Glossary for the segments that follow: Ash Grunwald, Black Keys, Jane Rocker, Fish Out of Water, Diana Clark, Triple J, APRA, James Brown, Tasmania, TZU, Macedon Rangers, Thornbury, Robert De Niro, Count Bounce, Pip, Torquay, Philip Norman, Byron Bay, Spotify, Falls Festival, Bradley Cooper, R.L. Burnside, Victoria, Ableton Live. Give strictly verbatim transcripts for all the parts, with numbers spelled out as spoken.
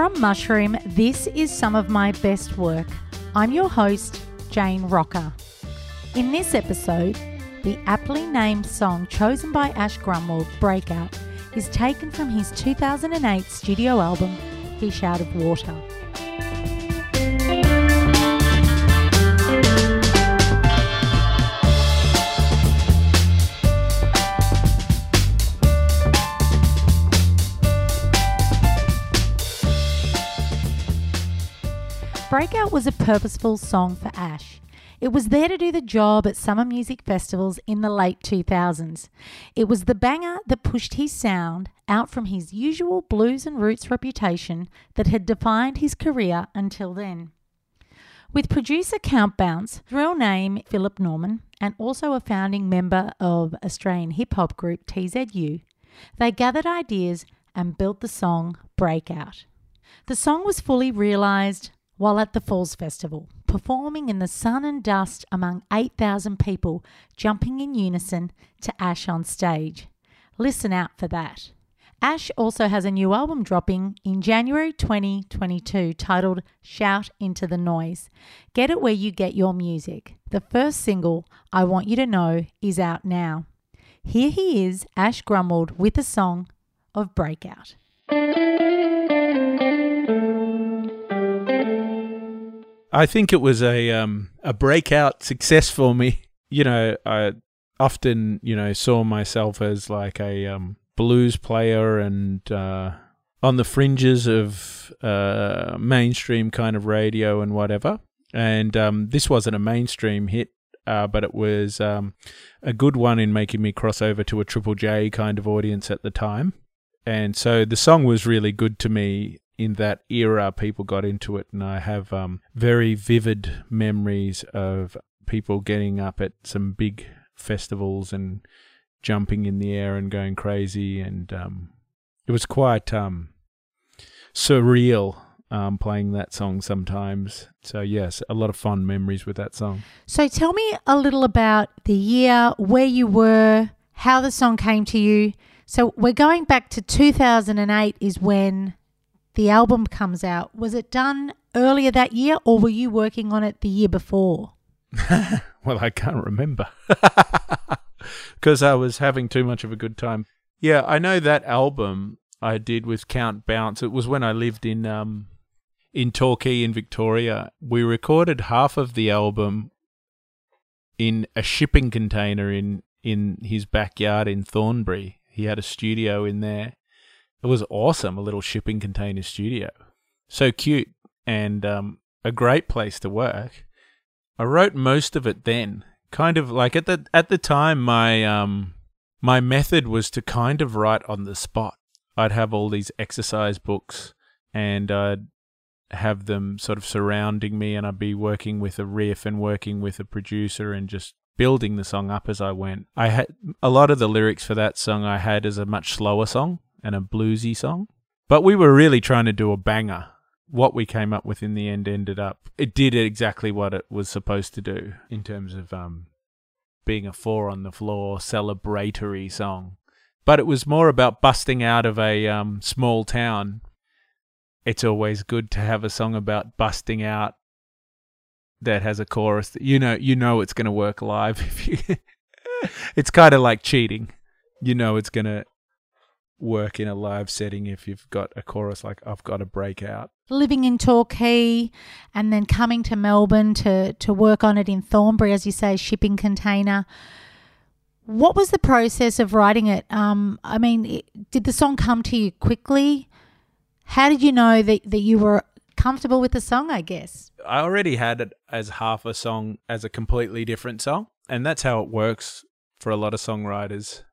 From Mushroom, this is some of my best work. I'm your host, Jane Rocker. In this episode, the aptly named song chosen by Ash Grunwald, Breakout, is taken from his two thousand eight studio album, Fish Out of Water. Breakout was a purposeful song for Ash. It was there to do the job at summer music festivals in the late two thousands. It was the banger that pushed his sound out from his usual blues and roots reputation that had defined his career until then. With producer Count Bounce, real name Philip Norman, and also a founding member of Australian hip-hop group T Z U, they gathered ideas and built the song Breakout. The song was fully realised while at the Falls Festival, performing in the sun and dust among eight thousand people, jumping in unison to Ash on stage. Listen out for that. Ash also has a new album dropping in January twenty twenty-two titled Shout Into the Noise. Get it where you get your music. The first single, I Want You to Know, is out now. Here he is, Ash Grunwald, with a song of Breakout. I think it was a um, a breakout success for me. You know, I often, you know, saw myself as like a um, blues player and uh, on the fringes of uh, mainstream kind of radio and whatever. And um, this wasn't a mainstream hit, uh, but it was um, a good one in making me cross over to a Triple J kind of audience at the time. And so the song was really good to me. In that era, people got into it, and I have um, very vivid memories of people getting up at some big festivals and jumping in the air and going crazy, and um, it was quite um, surreal um, playing that song sometimes. So yes, a lot of fond memories with that song. So tell me a little about the year, where you were, how the song came to you. So we're going back to two thousand eight is when the album comes out. Was it done earlier that year, or were you working on it the year before? Well, I can't remember because I was having too much of a good time. Yeah, I know that album I did with Count Bounce. It was when I lived in um, in Torquay in Victoria. We recorded half of the album in a shipping container in, in his backyard in Thornbury. He had a studio in there. It was awesome, a little shipping container studio. So cute and um, a great place to work. I wrote most of it then. Kind of like at the at the time, my um my method was to kind of write on the spot. I'd have all these exercise books and I'd have them sort of surrounding me, and I'd be working with a riff and working with a producer and just building the song up as I went. I had a lot of the lyrics for that song I had as a much slower song and a bluesy song. But we were really trying to do a banger. What we came up with in the end ended up, it did exactly what it was supposed to do in terms of um, being a four on the floor celebratory song. But it was more about busting out of a um, small town. It's always good to have a song about busting out that has a chorus that you know, you know it's going to work live. If you it's kind of like cheating. You know it's going to work in a live setting if you've got a chorus like I've got a breakout. Living in Torquay and then coming to Melbourne to, to work on it in Thornbury, as you say, shipping container. What was the process of writing it? Um, I mean, it, did the song come to you quickly? How did you know that, that you were comfortable with the song, I guess? I already had it as half a song, as a completely different song, and that's how it works for a lot of songwriters.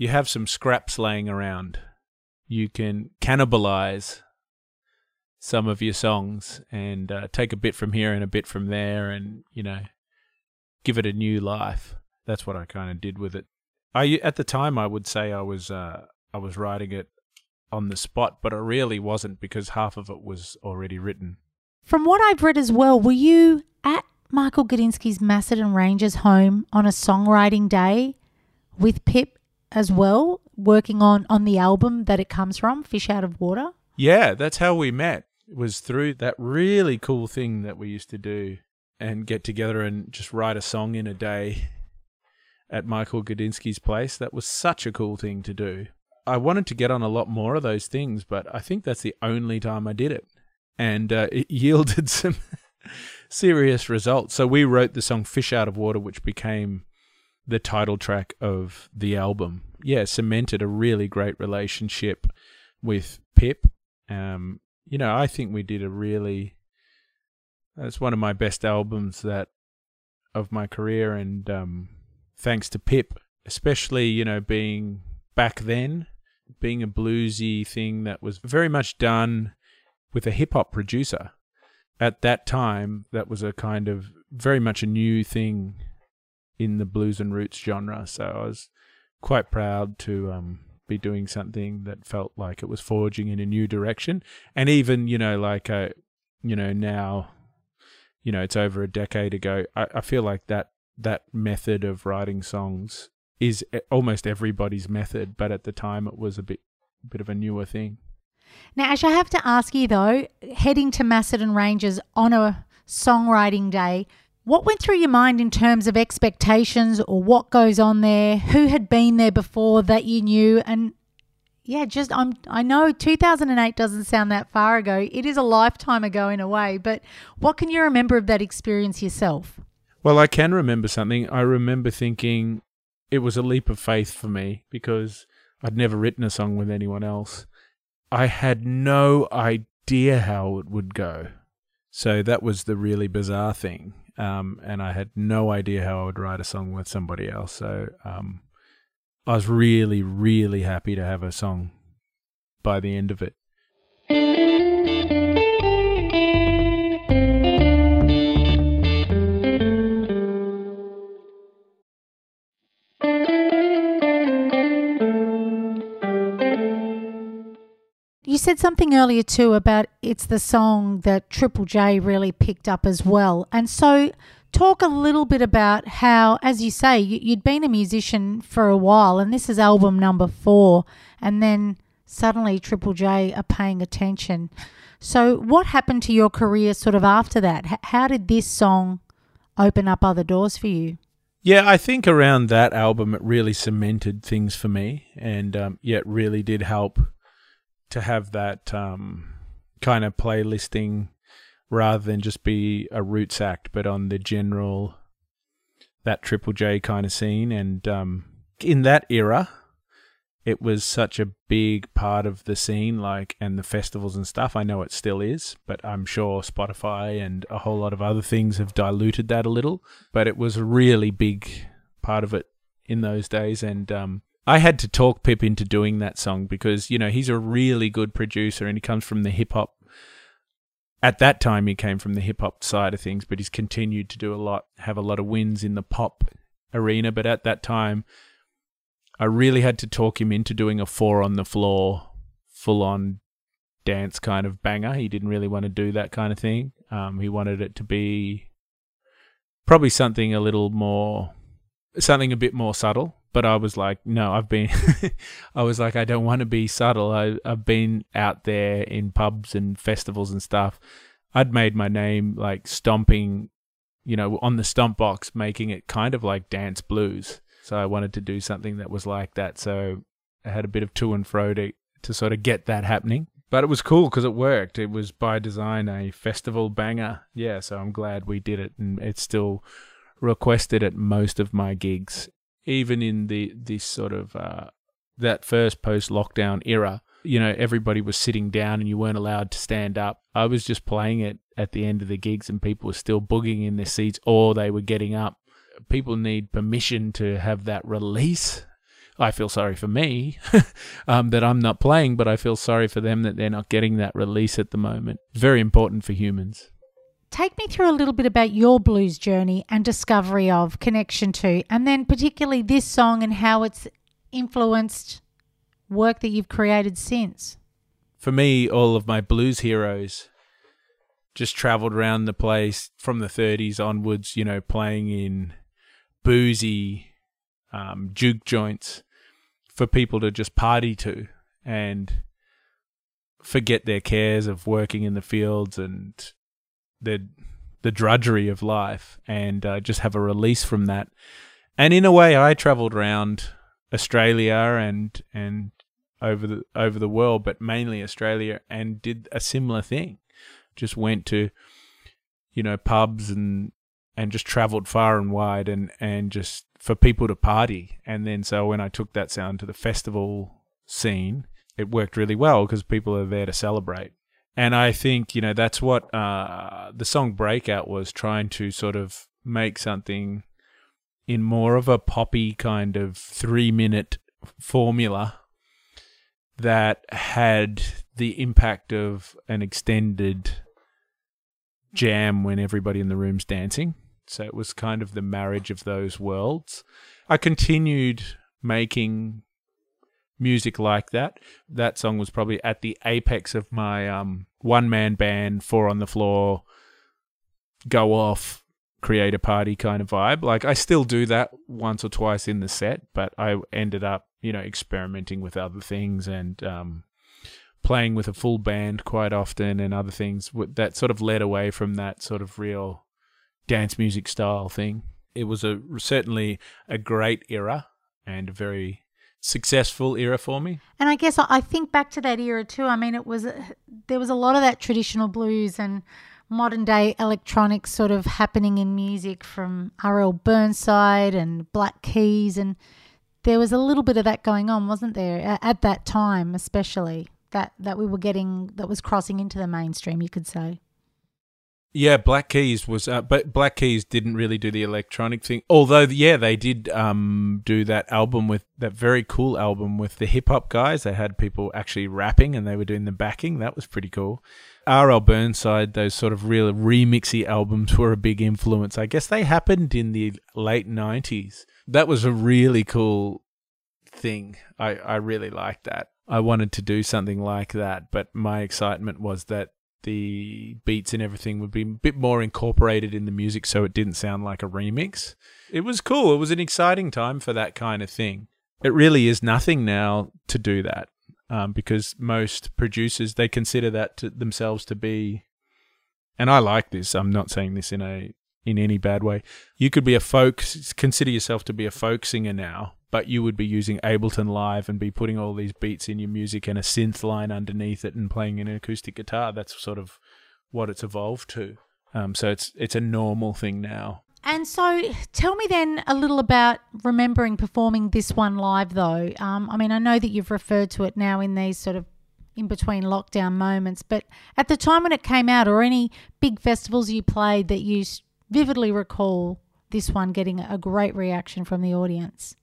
You have some scraps laying around. You can cannibalize some of your songs and uh, take a bit from here and a bit from there and, you know, give it a new life. That's what I kind of did with it. I, at the time, I would say I was uh, I was writing it on the spot, but it really wasn't because half of it was already written. From what I've read as well, were you at Michael Gudinski's Macedon Rangers home on a songwriting day with Pip as well, working on, on the album that it comes from, Fish Out of Water? Yeah, that's how we met. was through that really cool thing that we used to do and get together and just write a song in a day at Michael Gudinski's place. That was such a cool thing to do. I wanted to get on a lot more of those things, but I think that's the only time I did it. And uh, it yielded some serious results. So we wrote the song Fish Out of Water, which became the title track of the album. Yeah, cemented a really great relationship with Pip. Um, you know, I think we did a really... It's one of my best albums that of my career, and um, thanks to Pip, especially, you know, being back then, being a bluesy thing that was very much done with a hip-hop producer. At that time, that was a kind of very much a new thing in the blues and roots genre, so I was quite proud to um, be doing something that felt like it was forging in a new direction. And even, you know, like, uh, you know, now... You know, it's over a decade ago. I, I feel like that that method of writing songs is almost everybody's method, but at the time it was a bit bit of a newer thing. Now, Ash, I have to ask you though, heading to Macedon Rangers on a songwriting day, what went through your mind in terms of expectations or what goes on there? Who had been there before that you knew? And yeah, just I'm. I know two thousand eight doesn't sound that far ago. It is a lifetime ago in a way, but what can you remember of that experience yourself? Well, I can remember something. I remember thinking it was a leap of faith for me because I'd never written a song with anyone else. I had no idea how it would go. So that was the really bizarre thing, um, and I had no idea how I would write a song with somebody else. So... Um, I was really, really happy to have a song by the end of it. You said something earlier too about it's the song that Triple J really picked up as well. And so... Talk a little bit about how, as you say, you'd been a musician for a while and this is album number four, and then suddenly Triple J are paying attention. So what happened to your career sort of after that? How did this song open up other doors for you? Yeah, I think around that album it really cemented things for me, and um, yeah, it really did help to have that um, kind of playlisting rather than just be a roots act, but on the general, that Triple J kind of scene. And um, in that era, it was such a big part of the scene, like, and the festivals and stuff. I know it still is, but I'm sure Spotify and a whole lot of other things have diluted that a little. But it was a really big part of it in those days. And um, I had to talk Pip into doing that song because, you know, he's a really good producer and he comes from the hip-hop. At that time, he came from the hip-hop side of things, but he's continued to do a lot, have a lot of wins in the pop arena. But at that time, I really had to talk him into doing a four-on-the-floor, full-on dance kind of banger. He didn't really want to do that kind of thing. Um, he wanted it to be probably something a little more, something a bit more subtle. But I was like, no, I've been, I was like, I don't want to be subtle. I, I've been out there in pubs and festivals and stuff. I'd made my name like stomping, you know, on the stomp box, making it kind of like dance blues. So I wanted to do something that was like that. So I had a bit of to and fro to, to sort of get that happening. But it was cool because it worked. It was by design a festival banger. Yeah, so I'm glad we did it. And it's still requested at most of my gigs. Even in the this sort of uh, that first post-lockdown era, you know, everybody was sitting down and you weren't allowed to stand up. I was just playing it at the end of the gigs and people were still boogieing in their seats or they were getting up. People need permission to have that release. I feel sorry for me um, that I'm not playing, but I feel sorry for them that they're not getting that release at the moment. Very important for humans. Take me through a little bit about your blues journey and discovery of, connection to, and then particularly this song and how it's influenced work that you've created since. For me, all of my blues heroes just travelled around the place from the thirties onwards, you know, playing in boozy um, juke joints for people to just party to. And forget their cares of working in the fields and the the drudgery of life, and uh, just have a release from that. And in a way, I travelled around Australia and and over the over the world, but mainly Australia, and did a similar thing. Just went to, you know, pubs and and just travelled far and wide, and and just for people to party. And then so when I took that sound to the festival scene, it worked really well because people are there to celebrate. And I think, you know, that's what uh, the song Breakout was trying to sort of make, something in more of a poppy kind of three-minute formula that had the impact of an extended jam when everybody in the room's dancing. So it was kind of the marriage of those worlds. I continued making music like that. That song was probably at the apex of my um, one-man band, four on the floor, go off, create a party kind of vibe. Like, I still do that once or twice in the set, but I ended up, you know, experimenting with other things and um, playing with a full band quite often and other things that sort of led away from that sort of real dance music style thing. It was a certainly a great era and a very successful era for me. And I guess I think back to that era too. I mean, it was there was a lot of that traditional blues and modern day electronic sort of happening in music from R L Burnside and Black Keys, and there was a little bit of that going on, wasn't there, at that time especially, that that we were getting, that was crossing into the mainstream, you could say. Yeah, Black Keys was, uh, but Black Keys didn't really do the electronic thing. Although, yeah, they did um, do that album with, that very cool album with the hip hop guys. They had people actually rapping and they were doing the backing. That was pretty cool. R L Burnside, those sort of real remixy albums were a big influence. I guess they happened in the late nineties. That was a really cool thing. I, I really liked that. I wanted to do something like that, but my excitement was that the beats and everything would be a bit more incorporated in the music, so it didn't sound like a remix. It was cool. It was an exciting time for that kind of thing. It really is nothing now to do that um, because most producers, they consider that to themselves to be, and I like this, I'm not saying this in a in any bad way, you could be a folk, consider yourself to be a folk singer now, but you would be using Ableton Live and be putting all these beats in your music and a synth line underneath it and playing an acoustic guitar. That's sort of what it's evolved to. Um, so it's it's a normal thing now. And so tell me then a little about remembering performing this one live though. Um, I mean, I know that you've referred to it now in these sort of in-between lockdown moments, but at the time when it came out, or any big festivals you played that you vividly recall this one getting a great reaction from the audience?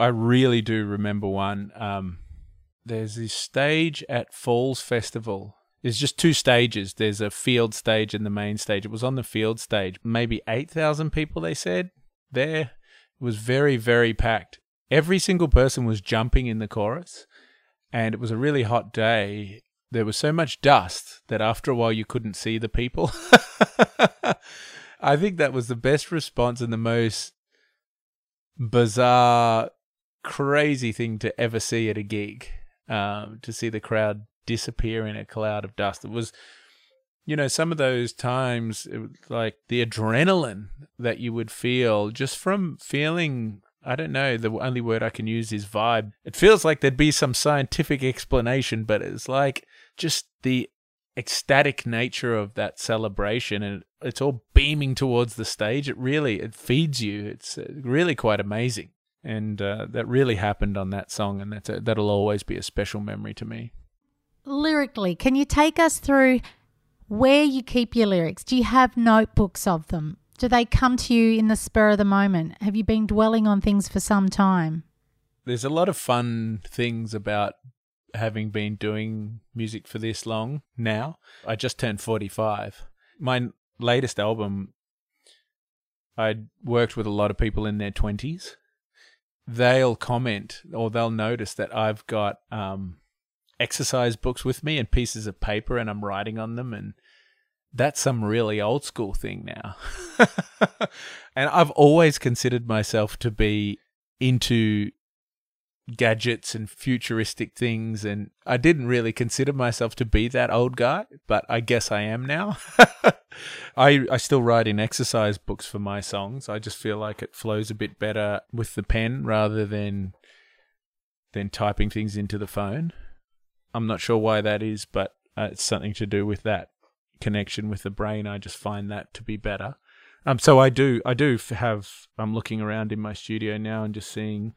I really do remember one. Um, there's this stage at Falls Festival. There's just two stages. There's a field stage and the main stage. It was on the field stage. Maybe eight thousand people, they said, there. It was very, very packed. Every single person was jumping in the chorus, and it was a really hot day. There was so much dust that after a while you couldn't see the people. I think that was the best response and the most bizarre, crazy thing to ever see at a gig, um, to see the crowd disappear in a cloud of dust. It was, you know, some of those times, it was like the adrenaline that you would feel just from feeling, I don't know, the only word I can use is vibe. It feels like there'd be some scientific explanation, but it's like just the ecstatic nature of that celebration, and it's all beaming towards the stage. It really, it feeds you. It's really quite amazing. And uh, that really happened on that song, and that's a, that'll always be a special memory to me. Lyrically, can you take us through where you keep your lyrics? Do you have notebooks of them? Do they come to you in the spur of the moment? Have you been dwelling on things for some time? There's a lot of fun things about having been doing music for this long now. I just turned forty-five. My latest album, I worked with a lot of people in their twenties. They'll comment or they'll notice that I've got um, exercise books with me and pieces of paper, and I'm writing on them, and that's some really old school thing now. And I've always considered myself to be into gadgets and futuristic things, and I didn't really consider myself to be that old guy, but I guess I am now. I, I still write in exercise books for my songs. I just feel like it flows a bit better with the pen rather than than typing things into the phone. I'm not sure why that is, but uh, it's something to do with that connection with the brain. I just find that to be better. Um, so I do, I do have, I'm looking around in my studio now and just seeing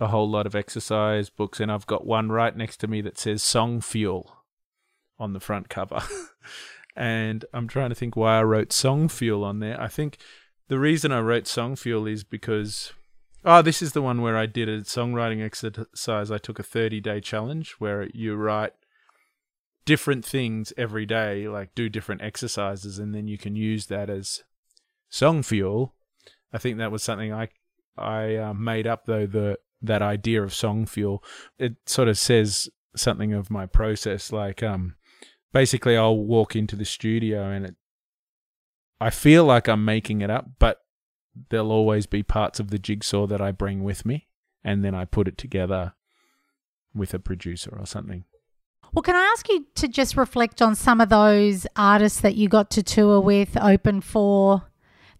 a whole lot of exercise books, and I've got one right next to me that says Song Fuel on the front cover. And I'm trying to think why I wrote Song Fuel on there. I think the reason I wrote Song Fuel is because, oh, this is the one where I did a songwriting exercise. I took a thirty day challenge where you write different things every day, like do different exercises, and then you can use that as song fuel. I think that was something I I uh, made up, though, the that idea of song fuel. It sort of says something of my process, like um, basically I'll walk into the studio and it, I feel like I'm making it up, but there'll always be parts of the jigsaw that I bring with me, and then I put it together with a producer or something. Well, can I ask you to just reflect on some of those artists that you got to tour with, open for,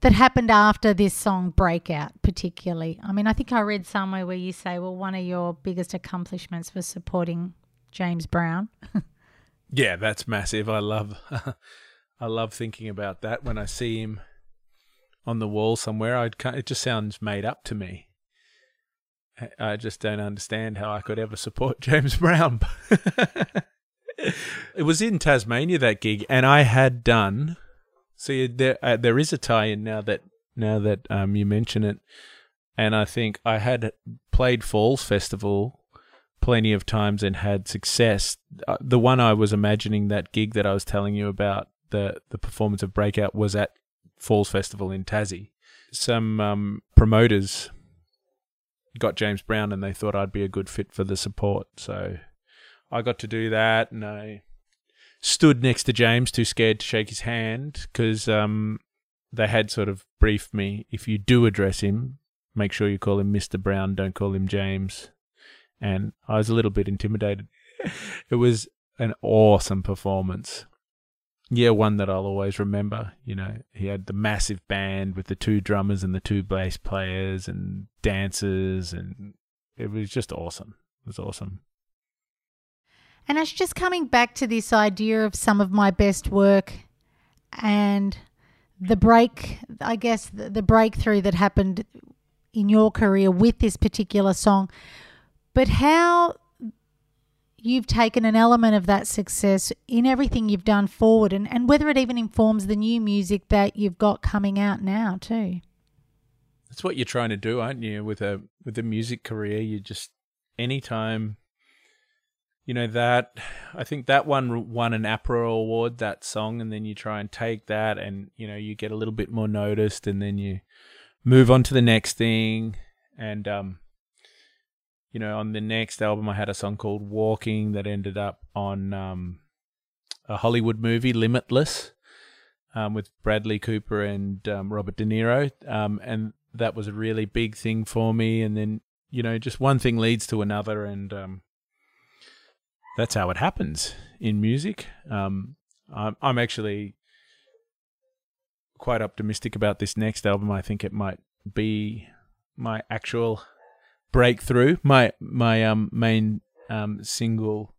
that happened after this song Breakout particularly? I mean, I think I read somewhere where you say, well, one of your biggest accomplishments was supporting James Brown. Yeah, that's massive. I love I love thinking about that. When I see him on the wall somewhere, I'd, it just sounds made up to me. I just don't understand how I could ever support James Brown. It was in Tasmania, that gig, and I had done. See, there uh, there is a tie-in now that now that um you mention it, and I think I had played Falls Festival plenty of times and had success. Uh, the one I was imagining, that gig that I was telling you about, the the performance of Breakout, was at Falls Festival in Tassie. Some um, promoters got James Brown and they thought I'd be a good fit for the support. So I got to do that, and I stood next to James, too scared to shake his hand, because um, they had sort of briefed me, if you do address him, make sure you call him Mister Brown, don't call him James. And I was a little bit intimidated. It was an awesome performance. Yeah, one that I'll always remember. You know, he had the massive band with the two drummers and the two bass players and dancers, and it was just awesome. It was awesome. And Ash, just coming back to this idea of some of my best work and the break, I guess, the, the breakthrough that happened in your career with this particular song, but how you've taken an element of that success in everything you've done forward, and, and whether it even informs the new music that you've got coming out now too. That's what you're trying to do, aren't you? With a with a music career, you just, anytime, you know, that, I think that one won an APRA award, that song, and then you try and take that and, you know, you get a little bit more noticed, and then you move on to the next thing. And um you know, on the next album, I had a song called Walking that ended up on um, a Hollywood movie, Limitless, um, with Bradley Cooper and um, Robert De Niro. Um, and that was a really big thing for me. And then, you know, just one thing leads to another, and um, that's how it happens in music. Um, I'm, I'm actually quite optimistic about this next album. I think it might be my actual breakthrough. My my um main um single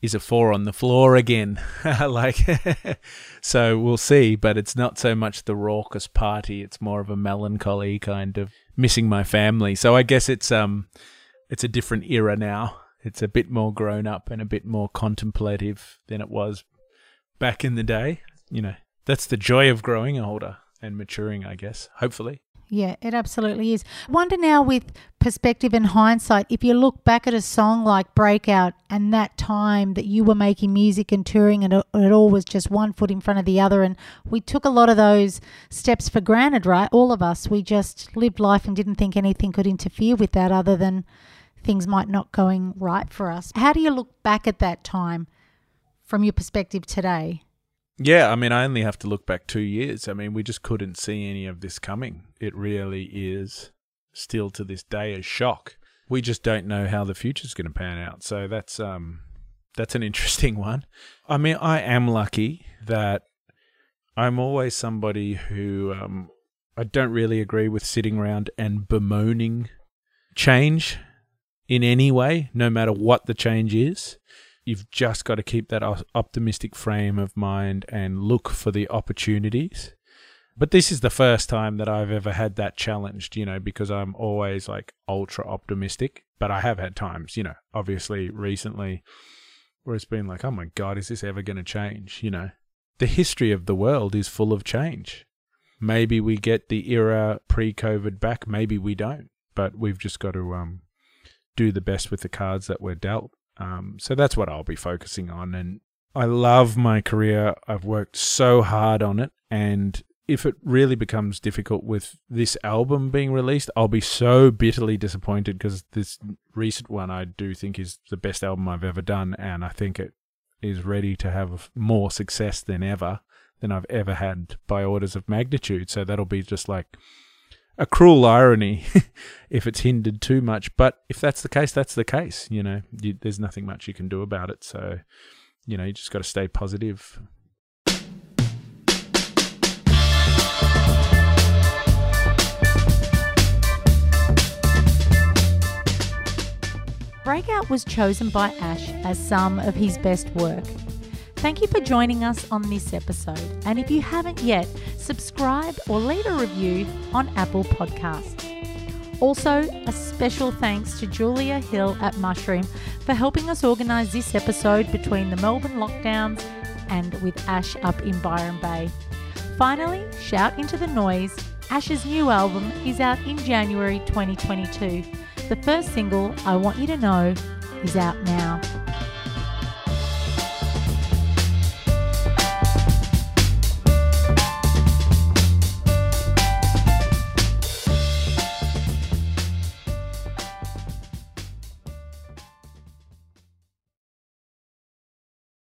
is a four on the floor again. Like, so we'll see, but it's not so much the raucous party, it's more of a melancholy kind of missing my family. So I guess it's um it's a different era now. It's a bit more grown up and a bit more contemplative than it was back in the day. You know, that's the joy of growing older and maturing, I guess, hopefully. Yeah, it absolutely is. I wonder now, with perspective and hindsight, if you look back at a song like Breakout and that time that you were making music and touring, and it all was just one foot in front of the other, and we took a lot of those steps for granted, right? All of us, we just lived life and didn't think anything could interfere with that other than things might not going right for us. How do you look back at that time from your perspective today? Yeah, I mean, I only have to look back two years. I mean, we just couldn't see any of this coming. It really is still to this day a shock. we just don't know how the future's going to pan out. So that's um, that's an interesting one. I mean, I am lucky that I'm always somebody who um, I don't really agree with sitting around and bemoaning change in any way, no matter what the change is. You've just got to keep that optimistic frame of mind and look for the opportunities. But this is the first time that I've ever had that challenged, you know, because I'm always like ultra optimistic. But I have had times, you know, obviously recently where it's been like, oh my God, is this ever going to change? You know, the history of the world is full of change. Maybe we get the era pre-COVID back. Maybe we don't. But we've just got to um, do the best with the cards that we're dealt. Um, so that's what I'll be focusing on. And I love my career. I've worked so hard on it. And if it really becomes difficult with this album being released, I'll be so bitterly disappointed, because this recent one I do think is the best album I've ever done. And I think it is ready to have more success than ever, than I've ever had, by orders of magnitude. So that'll be just like a cruel irony if it's hindered too much. But if that's the case, that's the case. You know, you, there's nothing much you can do about it. So, you know, you just got to stay positive. Breakout was chosen by Ash as some of his best work. Thank you for joining us on this episode. And if you haven't yet, subscribe or leave a review on Apple Podcasts. Also, a special thanks to Julia Hill at Mushroom for helping us organise this episode between the Melbourne lockdowns and with Ash up in Byron Bay. Finally, Shout Into the Noise, Ash's new album, is out in January twenty twenty-two. The first single, I Want You to Know, is out now.